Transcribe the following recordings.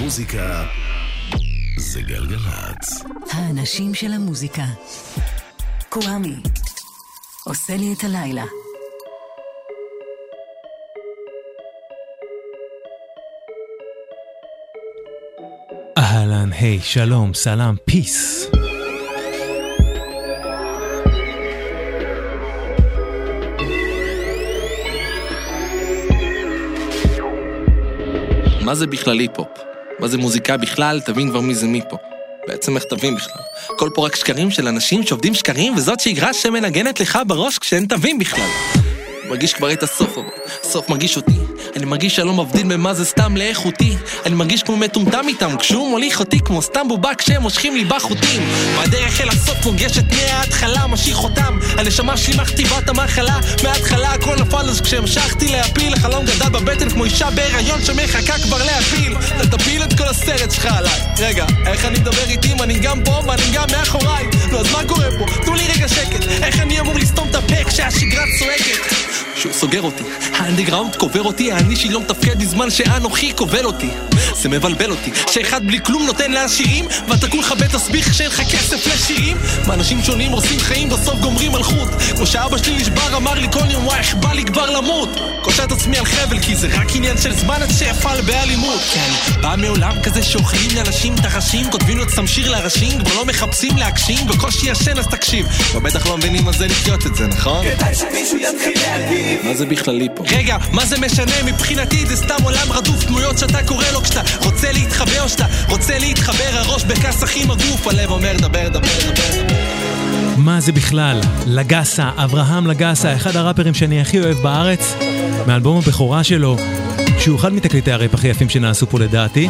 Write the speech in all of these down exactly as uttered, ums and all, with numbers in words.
מוזיקה זה גלגלץ. האנשים של המוזיקה. קוואמי עושה לי את הלילה. אהלן, היי, שלום, סלאם, פיס. מה זה בכלל היפ-הופ? מה זה מוזיקה בכלל? תבין כבר מי זה מי פה. בעצם איך תבין בכלל? כל פה רק שקרים של אנשים שעובדים שקרים, וזאת שהגרה שמנגנת לך בראש כשאין תבין בכלל. מרגיש כבר את הסוף, אבל הסוף מרגיש אותי. אני מרגיש שלא מבדיל במה זה סתם לאיכותי. אני מרגיש כמו מטומטם איתם, כשהוא מוליך אותי כמו סתם בובה כשהם מושכים לי בחוטים. והדרך אל הסוף פוגשת מההתחלה, משיך אותם. הנשמה שלי מכתיבת המחלה. מההתחלה הכל נפל, אז כשהמשכתי להפיל, החלום גדל בבטן כמו אישה בהיריון שמחכה כבר להפיל. תפיל את כל הסרט שלך עליי. רגע, איך אני מדבר איתי? אני גם פה ואני גם מאחוריי. נו, אז מה קורה פה? תנו לי רגע שקט. איך אני אמור לסתום את הפה כשהשגרה צועקת? שהוא סוגר אותי, האנדרגראונד קובר אותי, אני שהיא לא מתפקד בזמן שאנוכי קובל אותי. זה מבלבל אותי, שאחד בלי כלום נותן לעשירים, ואתה כולך בתסביך שאין לך כסף לשירים. מאנשים שונים עושים חיים, בסוף גומרים מלכות. כמו שאבא שלי נשבר אמר לי כל יום, וואי, איך בא לי כבר למות. קושע את עצמי על חבל, כי זה רק עניין של זמן עד שאפעל באלימות. כן, בא מעולם כזה שאוכלים לאנשים תרשים, כותבים לו תשמשיר לראשים, כבר לא מחפשים להגשים, בקושי ישן אז תקשיב. ובטח לא מבינים מה זה לחיות את זה, נכון? מה זה בכלל היפ-הופ? רגע, מה זה משנה? מבחינתי זה סתם עולם רדוף דמויות שאתה קורא לו כשאתה רוצה להתחבר או שאתה רוצה להתחבר, הראש בכס הכי מגוף, הלב אומר דבר דבר דבר. מה זה בכלל? לגסה, אברהם לגסה, אחד הראפרים שאני הכי אוהב בארץ, מאלבום הבכורה שלו, שהוא אחד מתקליטי הראפ הכי יפים שנעשו פה לדעתי.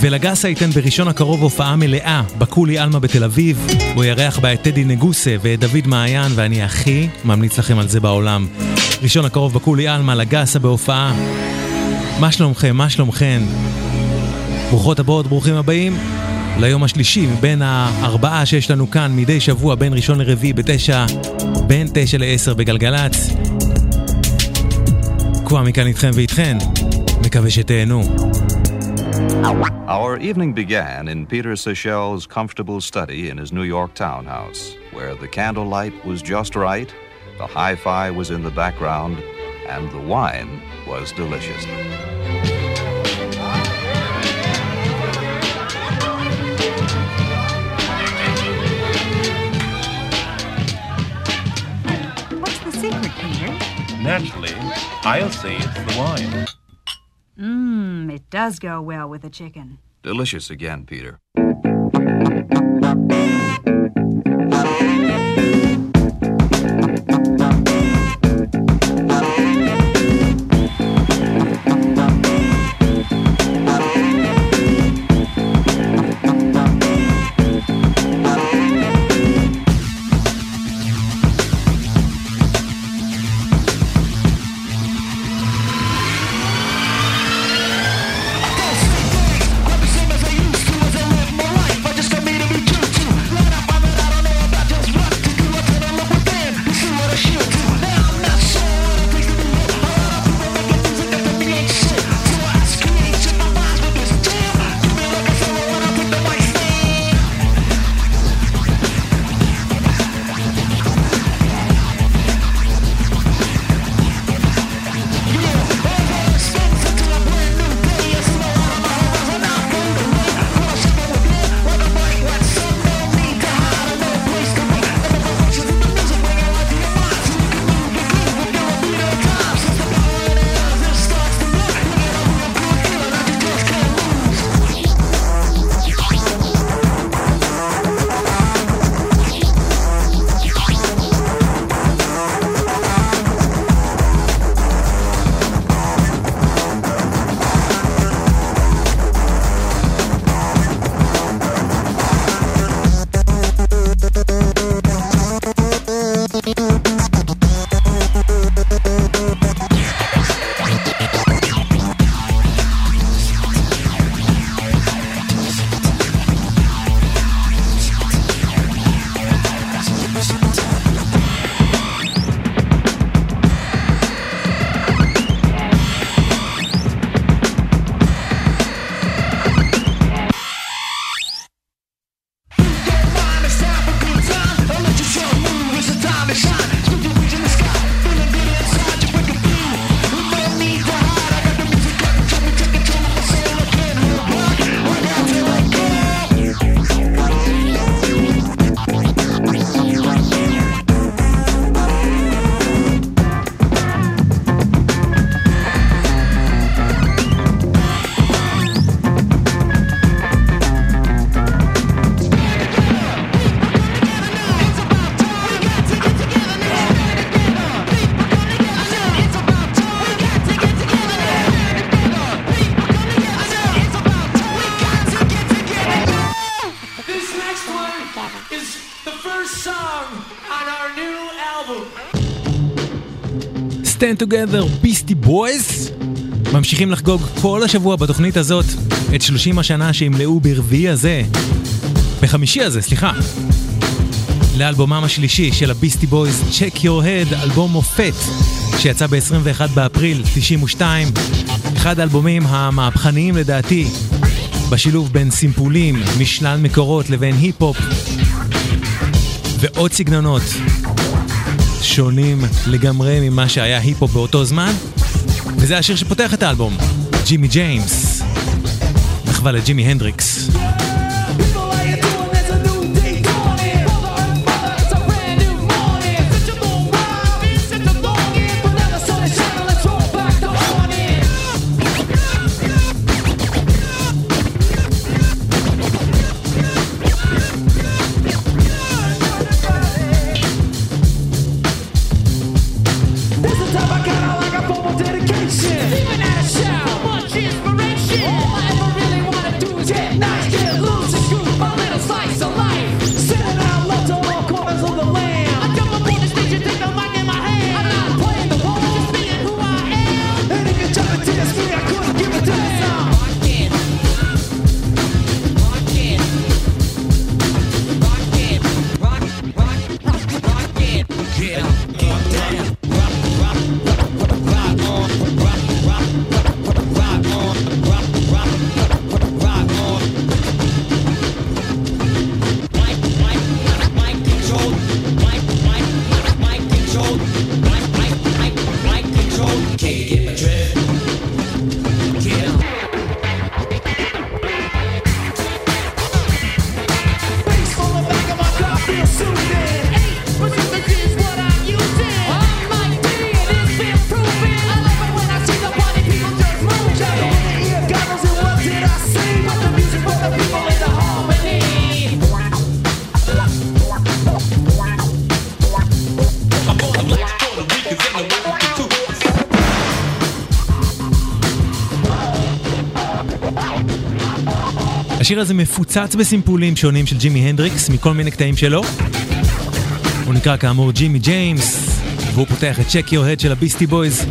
ולגסה ייתן בראשון הקרוב הופעה מלאה בקולי אלמה בתל אביב, בו ירח בה את טדי נגוסה ודוד מעיין, ואני הכי ממליץ לכם על זה בעולם. ראשון הקרוב בקולי אלמה, לגסה בהופעה. מה שלומכם, מה שלומכן? ברוכות הבאות, ברוכים הבאים ליום השלישי בין הארבעה שיש לנו כאן מדי שבוע, בין ראשון לרביעי בתשע, בין תשע לעשר בגלגלץ. קוואמי כאן איתכם ואיתכן, מקווה שתהנו. Our evening began in Peter Sechel's comfortable study in his New York townhouse, where the candlelight was just right, the hi-fi was in the background, and the wine was delicious. What's the secret, Peter? Naturally, I'll say it's the wine. Mmm, it does go well with the chicken. Delicious again, Peter. Stand Together, Beastie Boys. ממשיכים לחגוג כל השבוע בתוכנית הזאת את שלושים השנה שימלאו ברביעי הזה, בחמישי הזה, סליחה, לאלבומם השלישי של הביסטי בויז, Check Your Head, אלבום מופת שיצא ב-עשרים ואחד באפריל תשעים ושתיים, אחד האלבומים המהפכניים לדעתי, בשילוב בין סימפולים, משלן מקורות לבין היפ-הופ ועוד סגנונות שונים לגמרי ממה שהיה היפ-הופ באותו זמן, וזה השיר שפותח את האלבום, ג'ימי ג'יימס, מחווה לג'ימי הנדריקס. השיר הזה מפוצץ בסימפולים שונים של ג'ימי הנדריקס מכל מיני קטעים שלו. הוא נקרא כאמור ג'ימי ג'יימס, והוא פותח את Check Your Head של הביסטי בויז,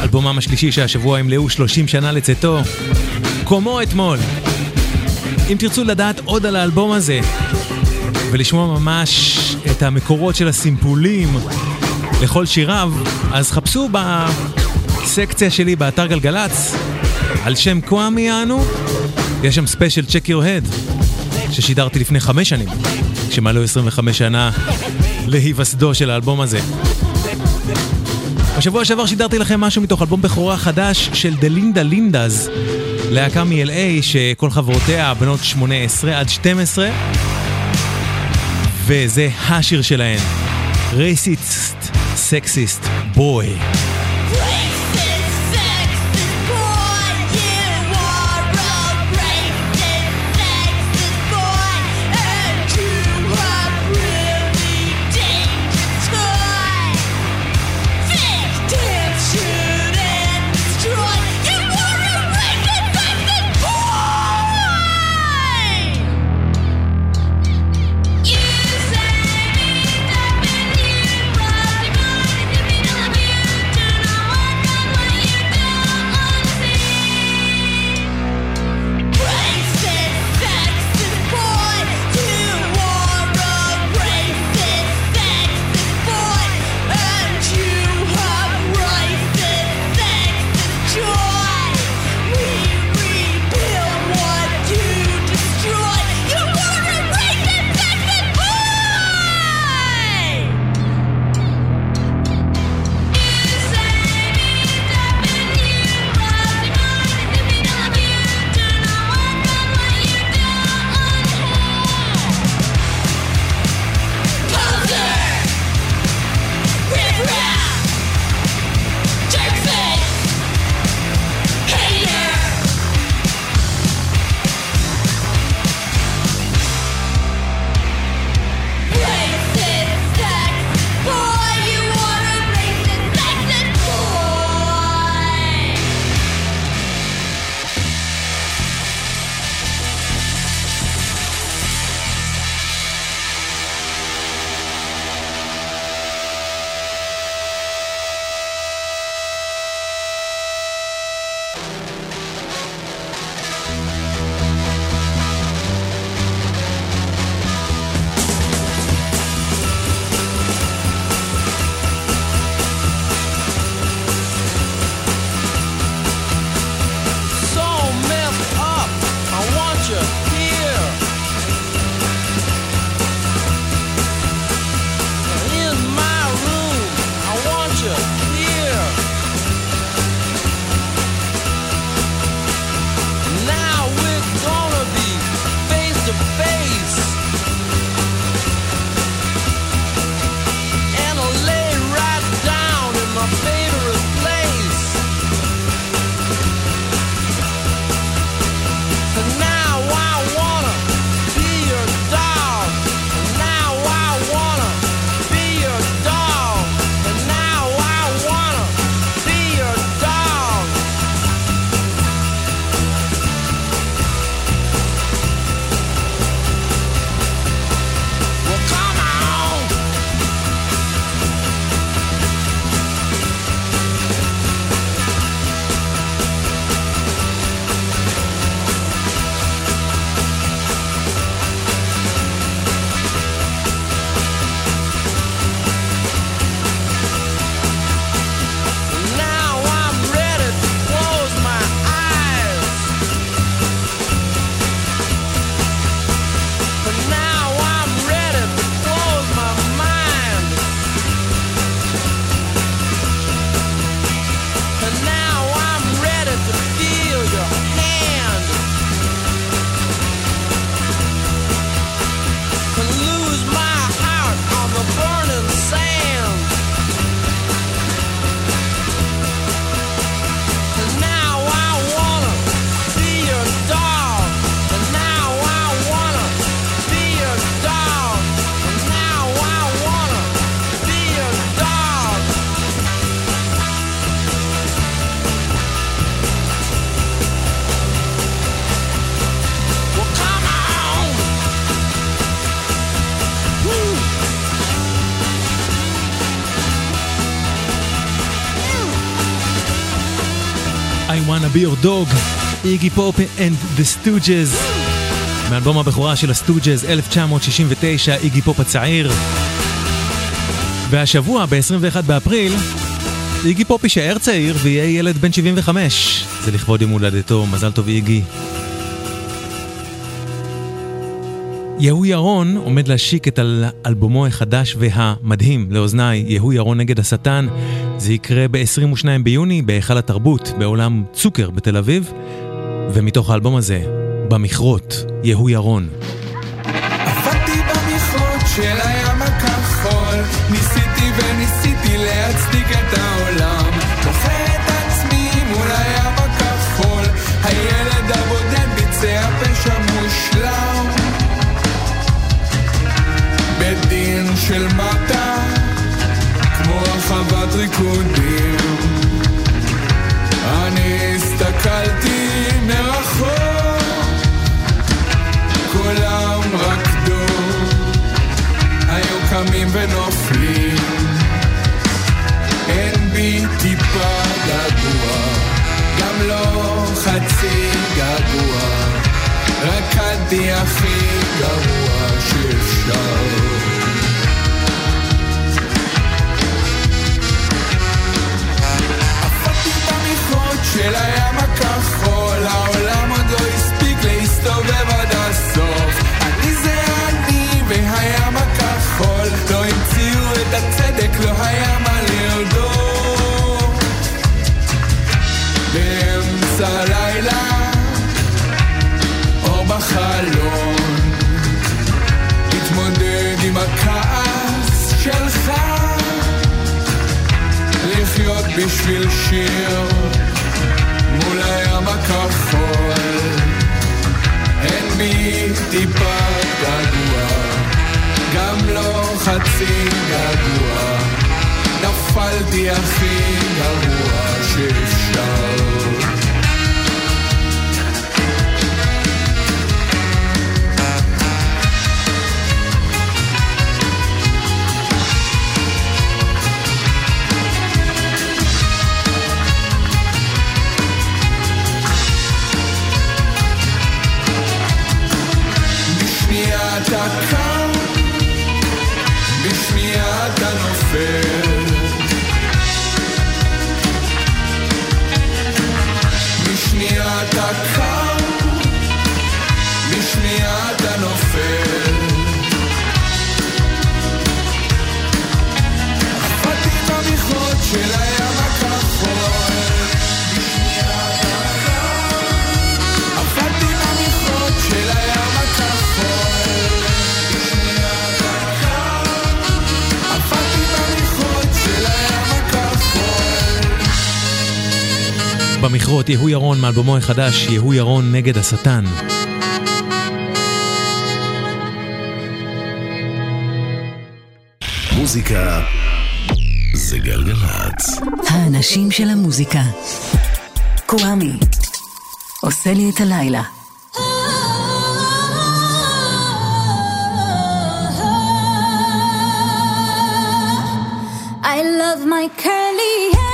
אלבומם השלישי שהשבוע ימלאו שלושים שנה לצאתו, כמו אתמול. אם תרצו לדעת עוד על האלבום הזה ולשמוע ממש את המקורות של הסימפולים לכל שיריו, אז חפשו בסקציה שלי באתר גלגלץ על שם קוואמי יענו, יש שם ספיישל Check Your Head ששידרתי לפני חמש שנים שמלאו עשרים וחמש שנה להיווסדו של האלבום הזה. בשבוע שעבר שידרתי לכם משהו מתוך אלבום בכורה חדש של The Linda Lindz, להקה מ-אל איי שכל חברותיה בנות שמונה עשרה עד שתים עשרה, וזה השיר שלהן, Racist Sexist Boy. Be Your Dog, Iggy Pop and The Stooges, מאלבום הבכורה של הסטוג'ז אלף תשע מאות שישים ותשע, איגי פופ הצעיר. והשבוע ב-עשרים ואחד באפריל איגי פופ יישאר צעיר ויהיה ילד בן שבעים וחמש. זה לכבוד יום הולדתו, מזל טוב איגי. יהוא ירון עומד להשיק את אלבומו החדש והמדהים לאוזניי, יהוא ירון נגד השטן. זה יקרה ב-עשרים ושניים ביוני בהיכל התרבות בעולם צוקר בתל אביב, ומתוך האלבום הזה במכרות, יהוא ירון. עפתי במכרות של הים הכחול, ניסיתי וניסיתי להצדיק את העולם, תוחה את עצמי מול הים הכחול, הילד הבודד ביצע פשע מושלם, בדין של מטה כמו רחבת ריקודים, אני הסתכלתי מרחוב, כולם רקדו, היו קמים ונופלים, אין בי טיפה געגוע, גם לא חצי געגוע, רקדתי הכי גרוע שאפשר. עפתי במכרות של הים הכחול, העולם עוד לא הספיק להסתובב עד הסוף, אני זה אני והים הכחול, לא המציאו את הצדק, לא היה מה לרדוף, באמצע הלילה אור בחלון, להתמודד עם הכעס שלך, לחיות בשביל שיר מול הים הכחול, אין בי טיפה געגוע, גם לא חצי געגוע, נפלתי הכי גרוע שאפשר. אתה קם, בשנייה אתה נופל, בשנייה אתה קם, בשנייה אתה נופל, עפתי במכרות של הים הכחול, בשנייה אתה קם, עפתי במכרות של הים הכחול, במכרות, יהוא ירון, מאלבומו החדש יהוא ירון נגד השטן. מוזיקה זה גלגלצ, האנשים של המוזיקה. קוואמי עושה לי את הלילה. I love my curly hair,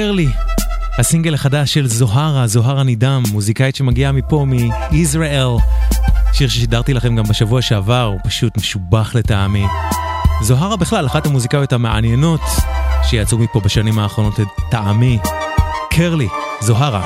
קרלי, הסינגל החדש של זוהרה, זוהרה נידם, מוזיקאית שמגיעה מפה, מישראל. שיר ששידרתי לכם גם בשבוע שעבר, הוא פשוט משובח לטעמי. זוהרה בכלל, אחת המוזיקאיות המעניינות שיצאו מפה בשנים האחרונות לטעמי. קרלי, זוהרה.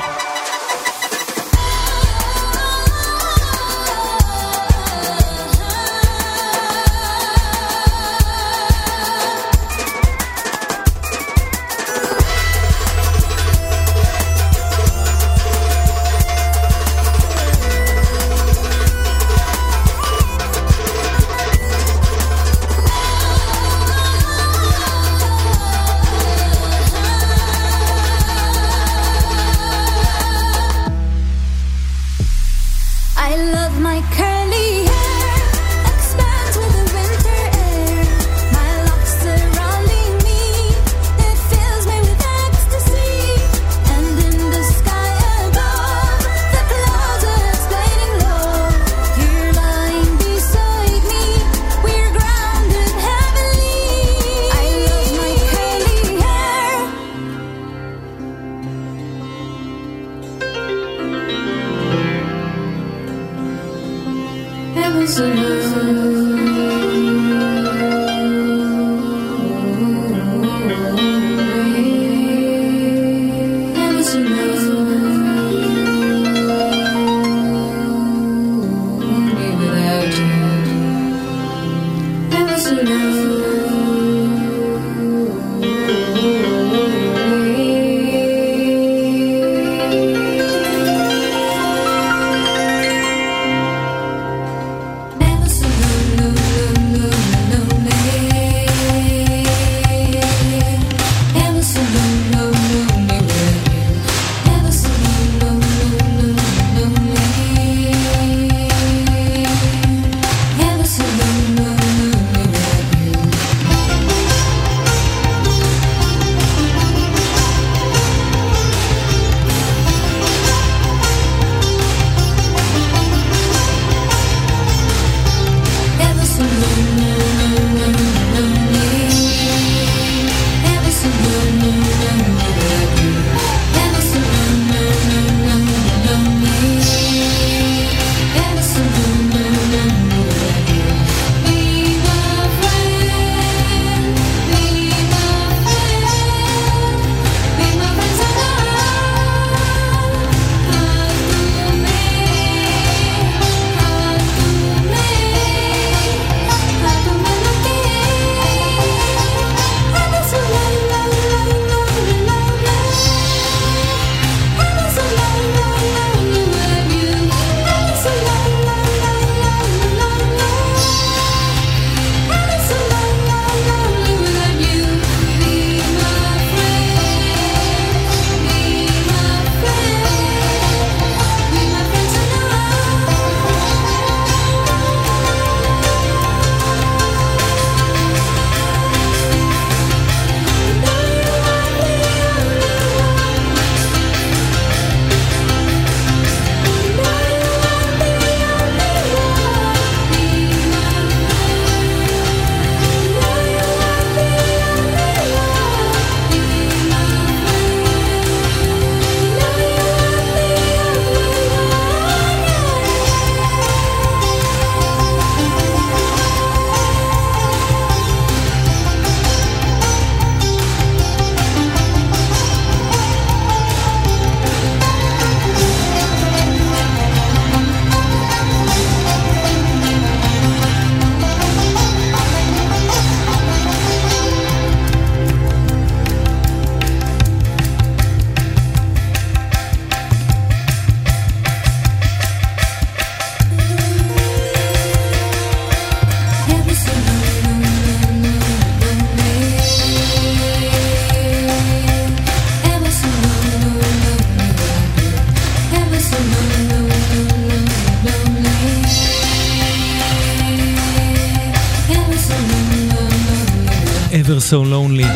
So Lonely,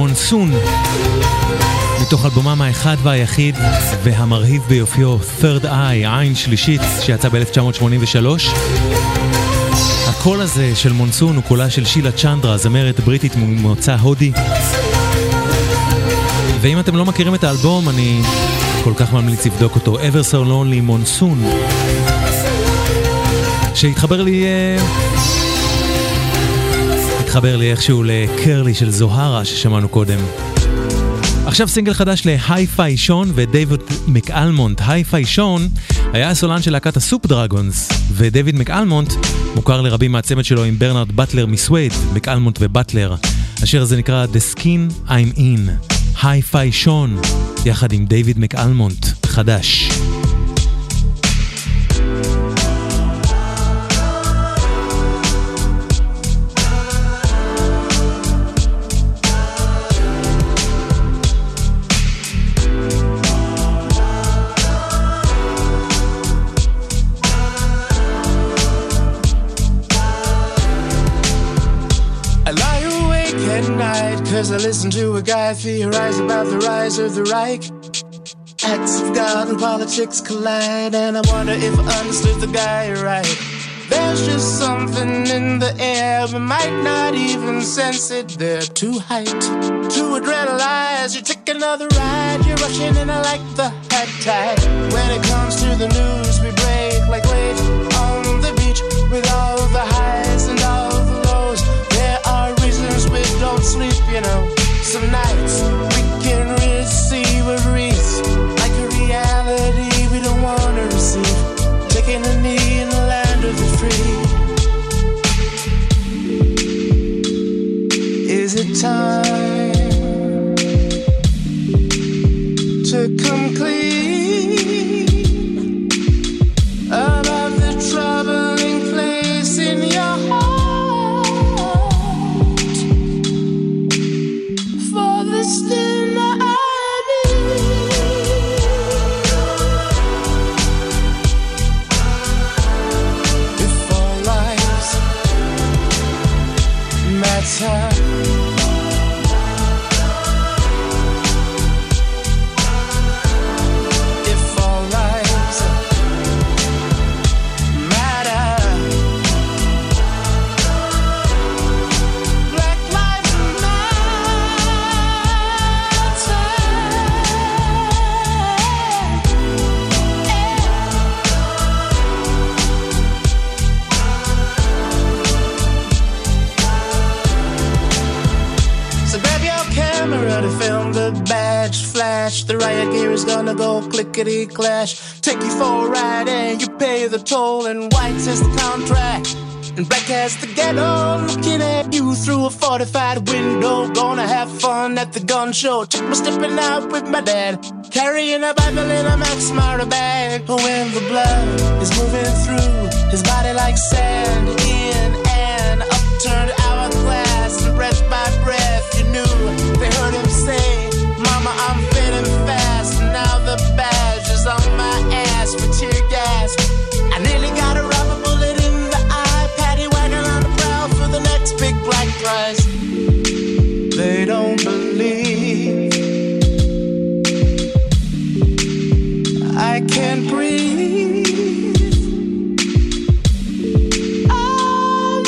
Monsoon, מתוך אלבומם האחד והיחיד והמרהיב ביופיו Third Eye, עין שלישית, שיצא ב-אלף תשע מאות שמונים ושלוש. הקול הזה של מונסון הוא קולה של שילה צ'נדרה, זמרת בריטית ממוצא הודי, ואם אתם לא מכירים את האלבום, אני כל כך ממליץ לבדוק אותו, Ever So Lonely Monsoon, שהתחבר לי התחבר לי איכשהו לקרלי של זוהרה ששמענו קודם. עכשיו סינגל חדש ל-Hi-Fi-Shon ודייוויד מקאלמונט. Hi-Fi-Shon היה הסולן של להקת הסופ דרגונס, ודייוויד מקאלמונט מוכר לרבים מהצמד שלו עם ברנרד בטלר מסווייד, מקאלמונט ובטלר. השיר הזה נקרא The Skin I'm In, Hi-Fi-Shon יחד עם דייוויד מקאלמונט, חדש. I listen to a guy theorize about the rise of the Reich. Acts of God and politics collide, and I wonder if I understood the guy right. There's just something in the air, but might not even sense it. They're too hyped, too adrenalized. You take another ride, you're rushing, and I like the hot tide. When it comes to the news, we break like waves on the beach with all the highs and all the lows. There are reasons we don't sleep. You know, some nights we can receive a breeze, like a reality we don't want to receive, taking a knee in the land of the free. Is it time to come clean about the troubling place in your heart? The riot gear is gonna go clickety clash. Take you for a ride and you pay the toll. And white says the contract and black has the ghetto, looking at you through a fortified window. Gonna have fun at the gun show. Took my stepping out with my dad, carrying a Bible in a Max Mara bag. When the blood is moving through his body like sand in an upturned hourglass, and breath by breath you knew they heard him say, Mama, I'm fitting fast, and now the badge is on my ass with tear gas. I nearly got a rubber bullet in the eye, paddy wagon on the prowl for the next big black prize. They don't believe I can't breathe. All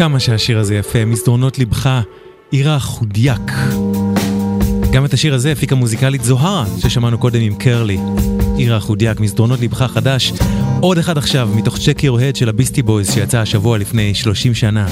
כמה שהשיר הזה יפה, מסדרונות לבך, אירה חודיאק. גם את השיר הזה הפיקה מוזיקלית זוהרה, ששמענו קודם עם קרלי. אירה חודיאק, מסדרונות לבך חדש. עוד אחד עכשיו, מתוך Check Your Head של הביסטי בויז, שיצא השבוע לפני שלושים שנה.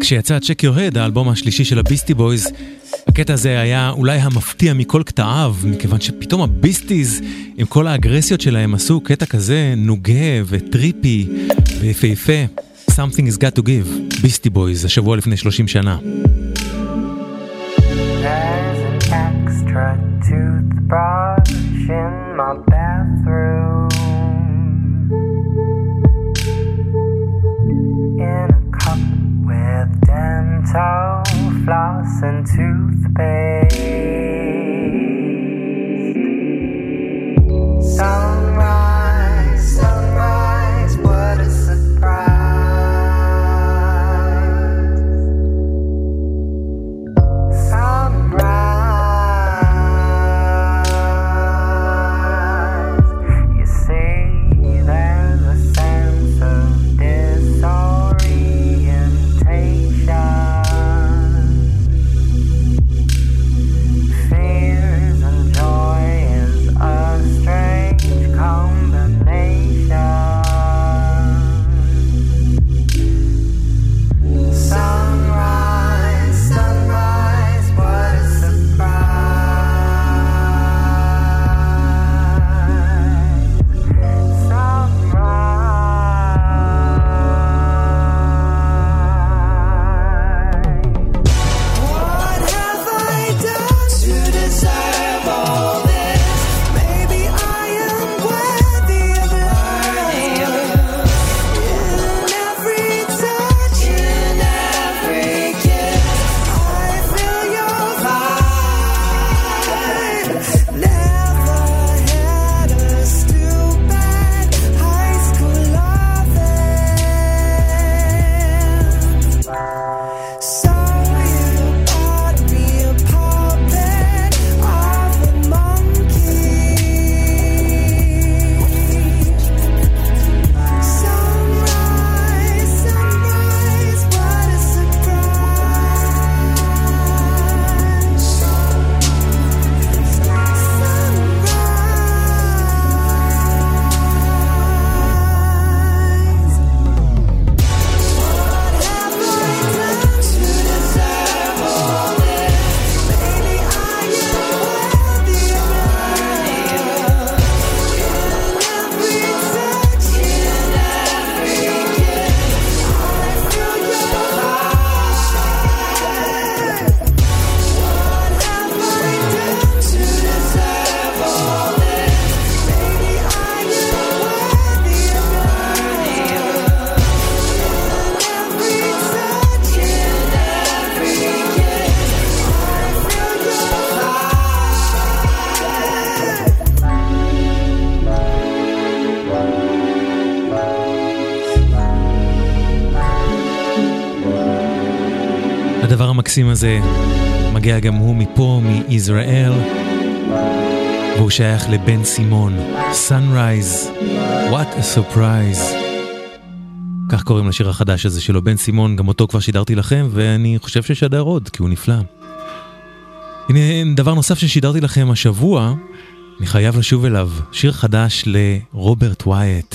כשיצא Check Your Head, האלבום השלישי של הביסטי בויז, הקטע הזה היה אולי המפתיע מכל קטעיו, מכיוון שפתאום הביסטיז עם כל האגרסיות שלהם עשו קטע כזה נוגה וטריפי ויפהפה. Something is got to give, ביסטי בויז, השבוע לפני שלושים שנה. There's an extra toothbrush in my bathroom. Dental floss and toothpaste. Sunrise, sunrise, what a surprise. Sunrise. המקסים הזה מגיע גם הוא מפה, מישראל, והוא שייך לבן סימון. Sunrise, what a surprise. כך קוראים לשיר החדש הזה שלו, בן סימון, גם אותו כבר שידרתי לכם, ואני חושב ששדר עוד, כי הוא נפלא. הנה דבר נוסף ששידרתי לכם השבוע, אני חייב לשוב אליו, שיר חדש לרוברט ווייט.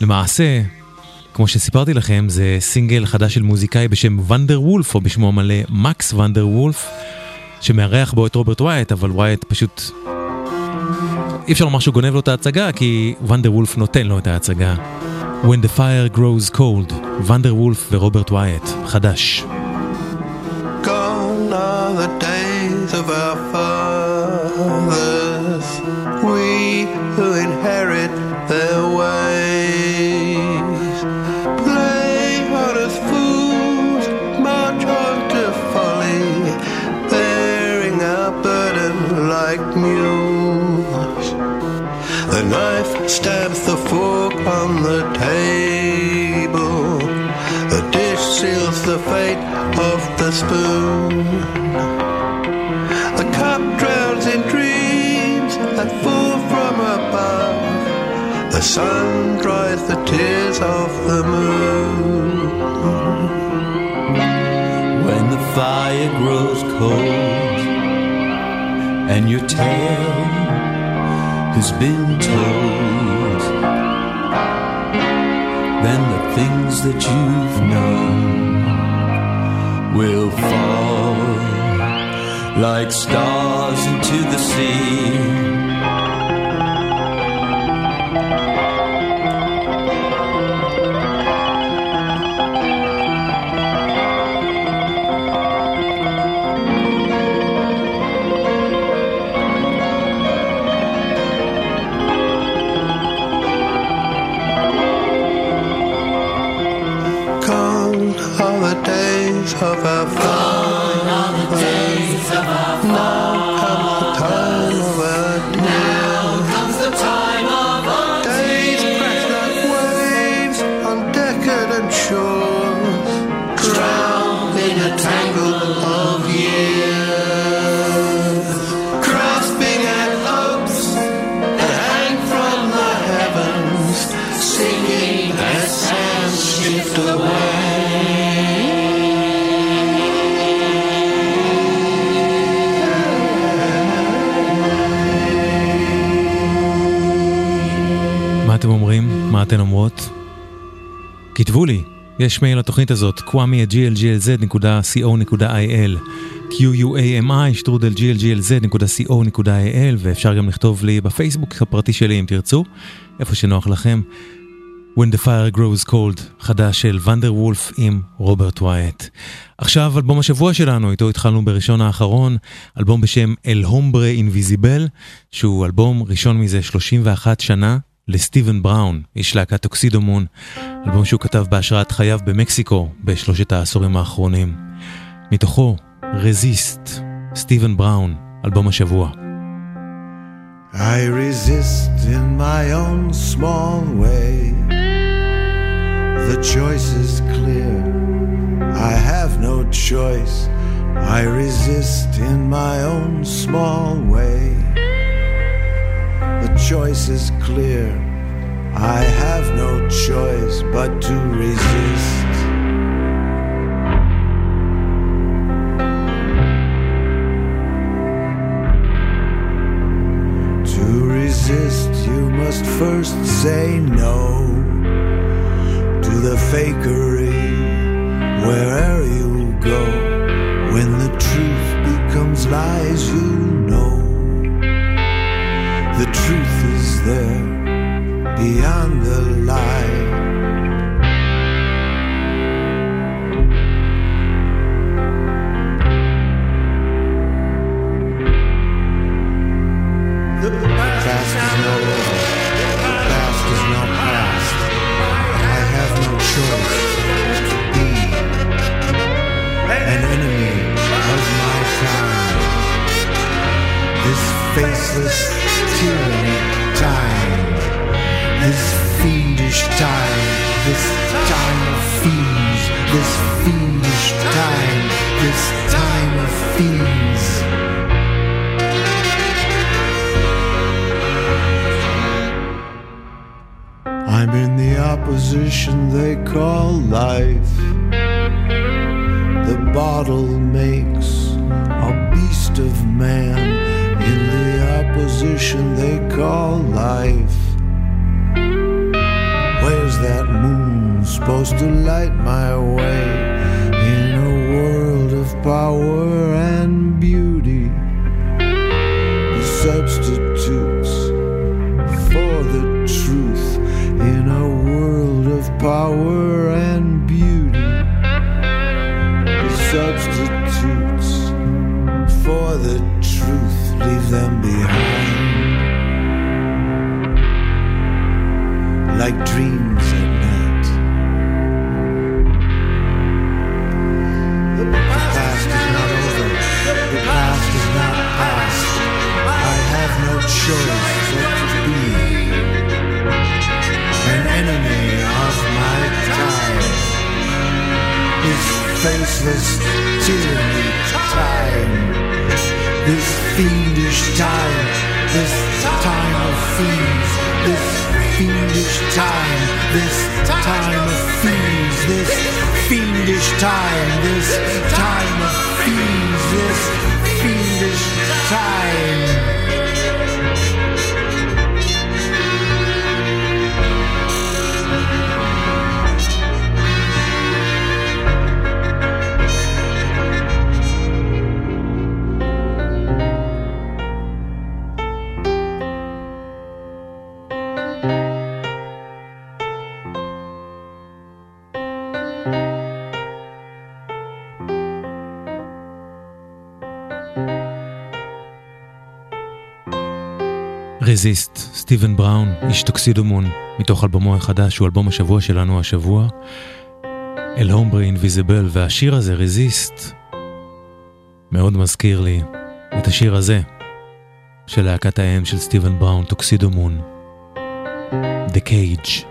למעשה, כמו שסיפרתי לכם, זה סינגל חדש של מוזיקאי בשם ונדר וולף, או בשמו המלא מקס ונדר וולף, שמארח בו את רוברט ווייט, אבל ווייט פשוט... אי אפשר לומר שהוא גונב לו את ההצגה, כי ונדר וולף נותן לו את ההצגה. When the Fire Grows Cold, ונדר וולף ורוברט ווייט, חדש. Gone are the days of our fathers, we who inherit their ways, play on as fools, march on to folly, bearing our burden like mules. The knife stabs the fork on the table, the dish seals the fate of the spoon. The cup drowns in dreams that fall from above, the sun dries the tears of the moon. When the fire grows cold and your tale has been told, then the things that you've known will fall like stars into the sea. Gone are the days of our fathers. אתם אומרים? מה אתן אומרות? כתבו לי, יש מייל לתוכנית הזאת, קוואמי את ג'י אל ג'י אל זד נקודה סי או נקודה איי אל, קיו יו איי אם איי שטרודל ג'י אל ג'י אל זד נקודה סי או נקודה איי אל, ואפשר גם לכתוב לי בפייסבוק הפרטי שלי אם תרצו, איפה שנוח לכם. When the Fire Grows Cold, חדש של ונדר וולף עם רוברט ווייט. עכשיו אלבום השבוע שלנו, איתו התחלנו בראשון האחרון, אלבום בשם El Hombre Invisible, שהוא אלבום ראשון מזה שלושים ואחת שנה, לסטיבן בראון, איש להקת טוקסידו מון, אלבום שהוא כתב בהשראת חייו במקסיקו בשלושת העשורים האחרונים. מתוכו רזיסט, סטיבן בראון, אלבום השבוע. I resist in my own small way, the choice is clear, I have no choice. I resist in my own small way, the choice is clear, I have no choice but to resist. To resist, you must first say no to the fakery wherever you go. When the truth becomes lies, you know the truth is there beyond the lie. The past is not over, the past is not past. I have no choice to be an enemy of my kind. This faceless tyranny, time, this fiendish time, this time of fiends, this fiendish time, I'm in the opposition they call life. The bottle makes a beast of man. In the opposition they call life. Where's that moon supposed to light my way? In a world of power and beauty, the substitutes for the truth. In a world of power and beauty, the substitutes for the truth. Leave them behind like dreams at night. The past is not over. The past is not past. I have no choice but to be an enemy of my time. This faceless tyranny time. This fiendish time. This time of fiends. This fiendish time, this time of fiends, this fiendish time, this time of fiends, this fiendish time. Resist, סטיבן בראון, איש טוקסידו מון, מתוך אלבומו החדש, הוא אלבום השבוע שלנו השבוע, El Hombre Invisible, והשיר הזה, Resist, מאוד מזכיר לי את השיר הזה, של להקת האם של סטיבן בראון, טוקסידו מון, The Cage.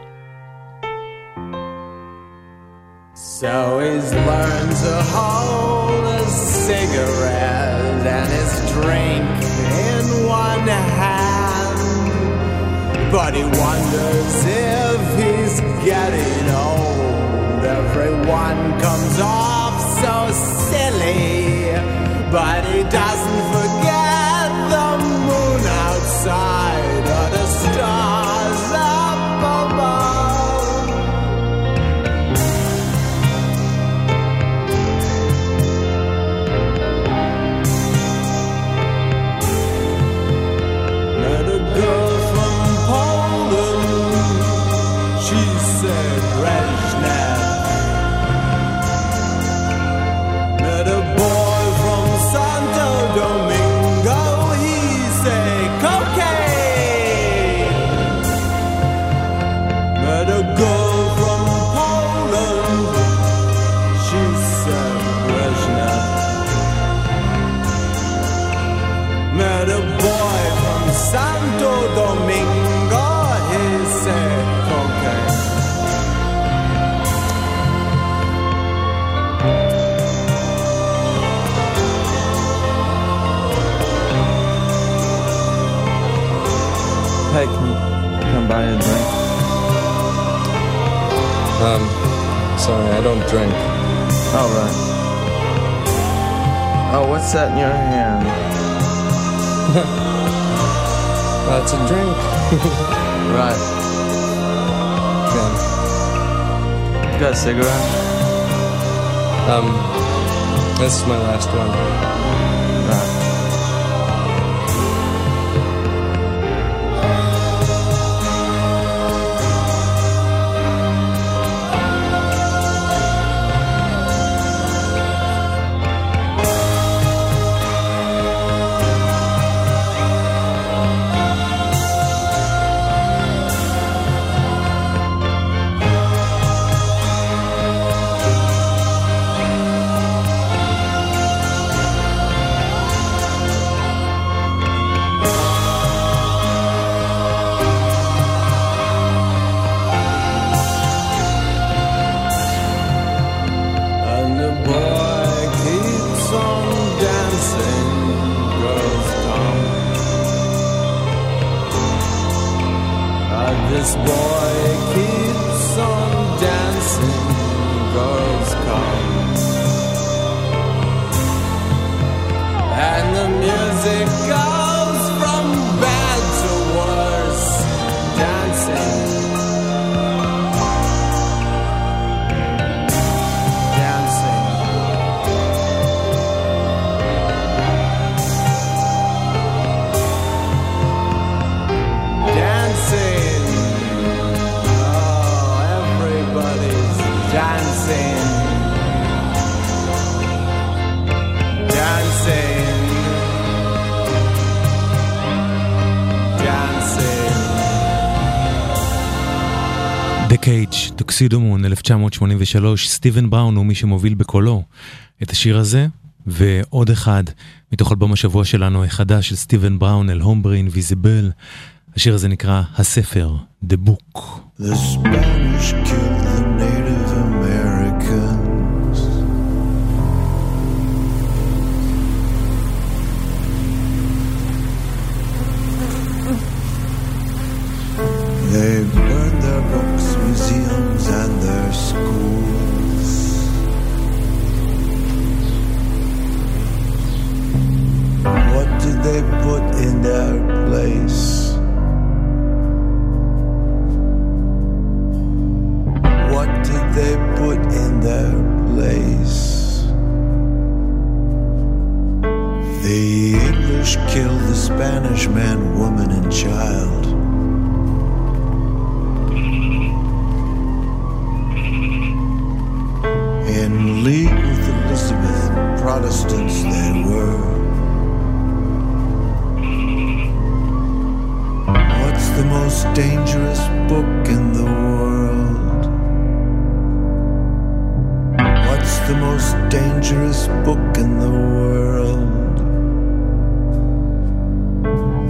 So he's learned to hold a cigarette and his drink in one hand. But he wonders if he's getting old. Everyone comes off so silly, but he doesn't forget the moon outside or the stars up above. And a girl from Poland, she said Brezhnev. Met a boy from Santo Domingo, he said cocaine. Met a girl from Poland, she said Brezhnev. Met a boy from Santo Domingo, take me, come buy a drink. Um, sorry, I don't drink. All right. Oh, what's that in your hand? That's a drink. Right. Okay. You got a cigarette? Um, this is my last one. Right. this boy keeps on dancing, girls come, and the music goes from bad to worse, dancing, קייג', טוקסידו מון, אלף תשע מאות שמונים ושלוש, סטיבן בראון הוא מי שמוביל בקולו את השיר הזה, ועוד אחד מתוך אלבום השבוע שלנו החדש של סטיבן בראון, אל הומברי אינביזיבל. השיר הזה נקרא הספר, The Book. The Spanish killed the Native Americans. They burned their books, museums and their schools. What did they put in their place? What did they put in their place? The English killed the Spanish man, woman and child. In league with Elizabeth, Protestants they were. What's the most dangerous book in the world? What's the most dangerous book in the world?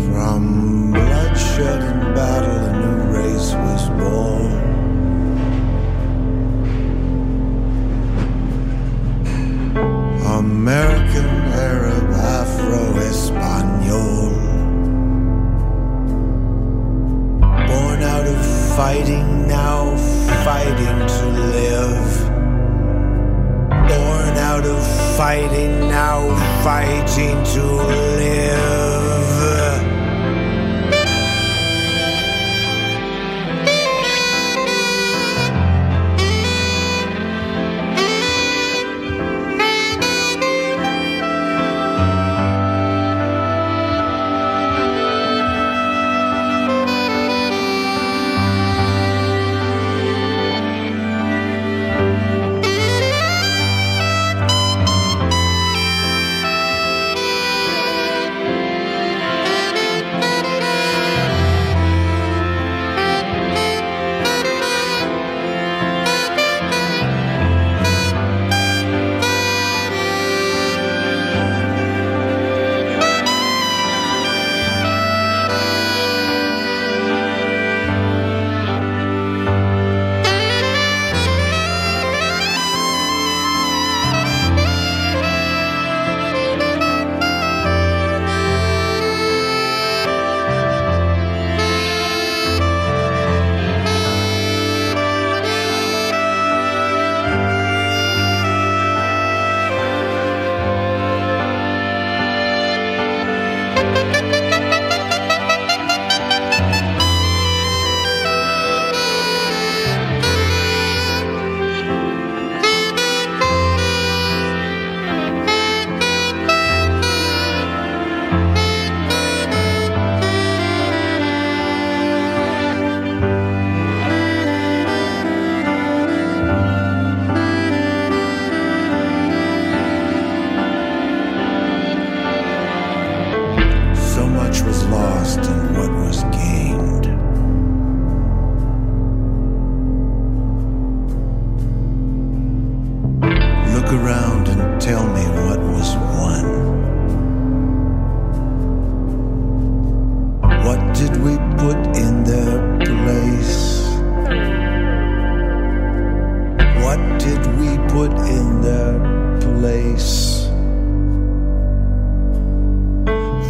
From bloodshed and battle a new race was born. American, Arab, Afro-Espanol, born out of fighting, now fighting to live. Born out of fighting, now fighting to live.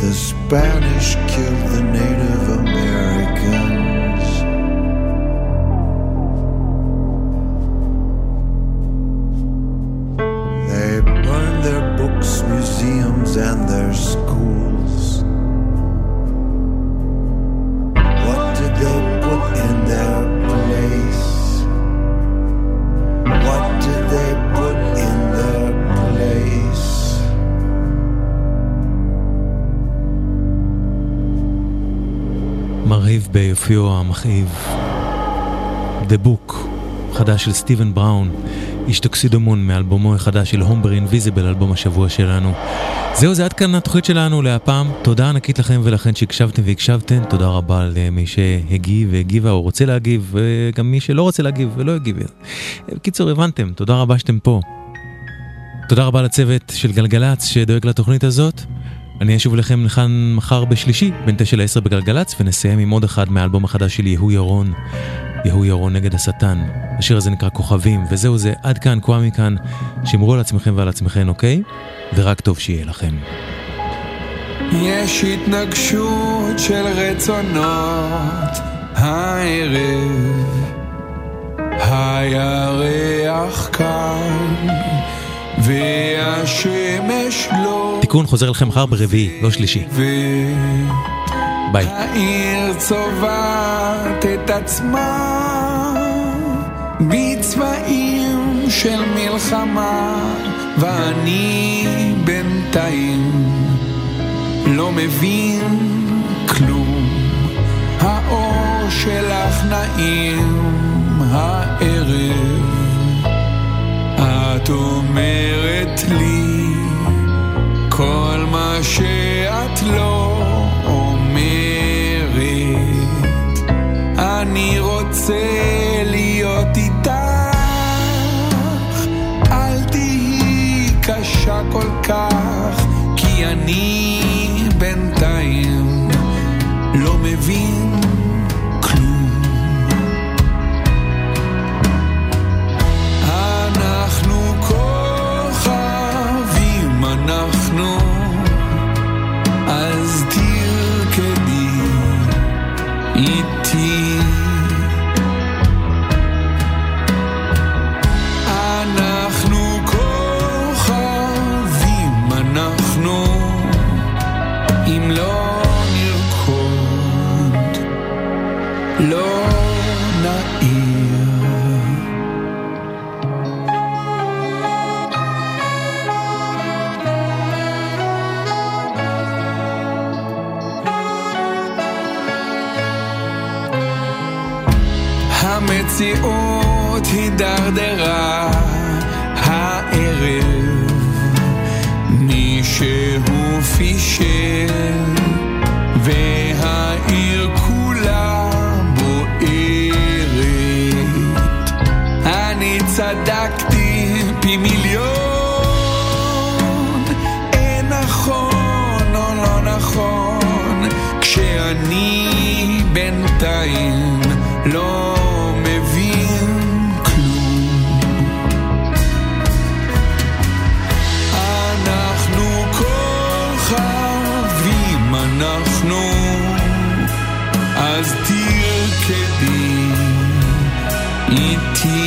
The Spanish killed the Native Americans. מרהיב ביופיו המכאיב. The Book, חדש של סטיבן בראון, איש טוקסידו מון, מאלבומו החדש El Hombre Invisible, אלבום השבוע שלנו. זהו, זה עד כאן התוכנית שלנו להפעם. תודה ענקית לכם ולכן שהקשבתם והקשבתם. תודה רבה למי שהגיב והגיבה או רוצה להגיב, וגם מי שלא רוצה להגיב ולא הגיב. בקיצור, הבנתם, תודה רבה שאתם פה. תודה רבה לצוות של גלגלץ שדואג לתוכנית הזאת. אני אשוב לכם לכאן מחר בשלישי, בין תשע לעשר בגלגלץ, ונסיים עם עוד אחד מהאלבום החדש של יהוא ירון, יהוא ירון נגד השטן. השיר הזה נקרא כוכבים, וזהו זה, עד כאן, קוואמי כאן, שמרו על עצמכם ועל עצמכם, אוקיי? ורק טוב שיהיה לכם. יש התנגשות של רצונות, הערב, הירח כאן, והשמש לא... תיקון חוזר לכם מחר ברביעי, לא שלישי. ביי. העיר צובעת את עצמה בצבעים של מלחמה, ואני בינתיים לא מבין כלום. האור שלך נעים הערב, את אומרת לי כל מה שאת לא אומרת. אני רוצה להיות איתך, אל תהי קשה כל כך, כי אני בינתיים לא מבין כלום. אנחנו כוכבים, אנחנו, אז תרקדי איתי. אנחנו כוכבים, אנחנו, אם לא נרקוד לא המציאות הידרדרה הערב, מישהו פישל והעיר כולה בוערת. אני צדקתי פי מיליון, אין נכון או לא נכון, כשאני בינתיים לא אז תרקדי איתי.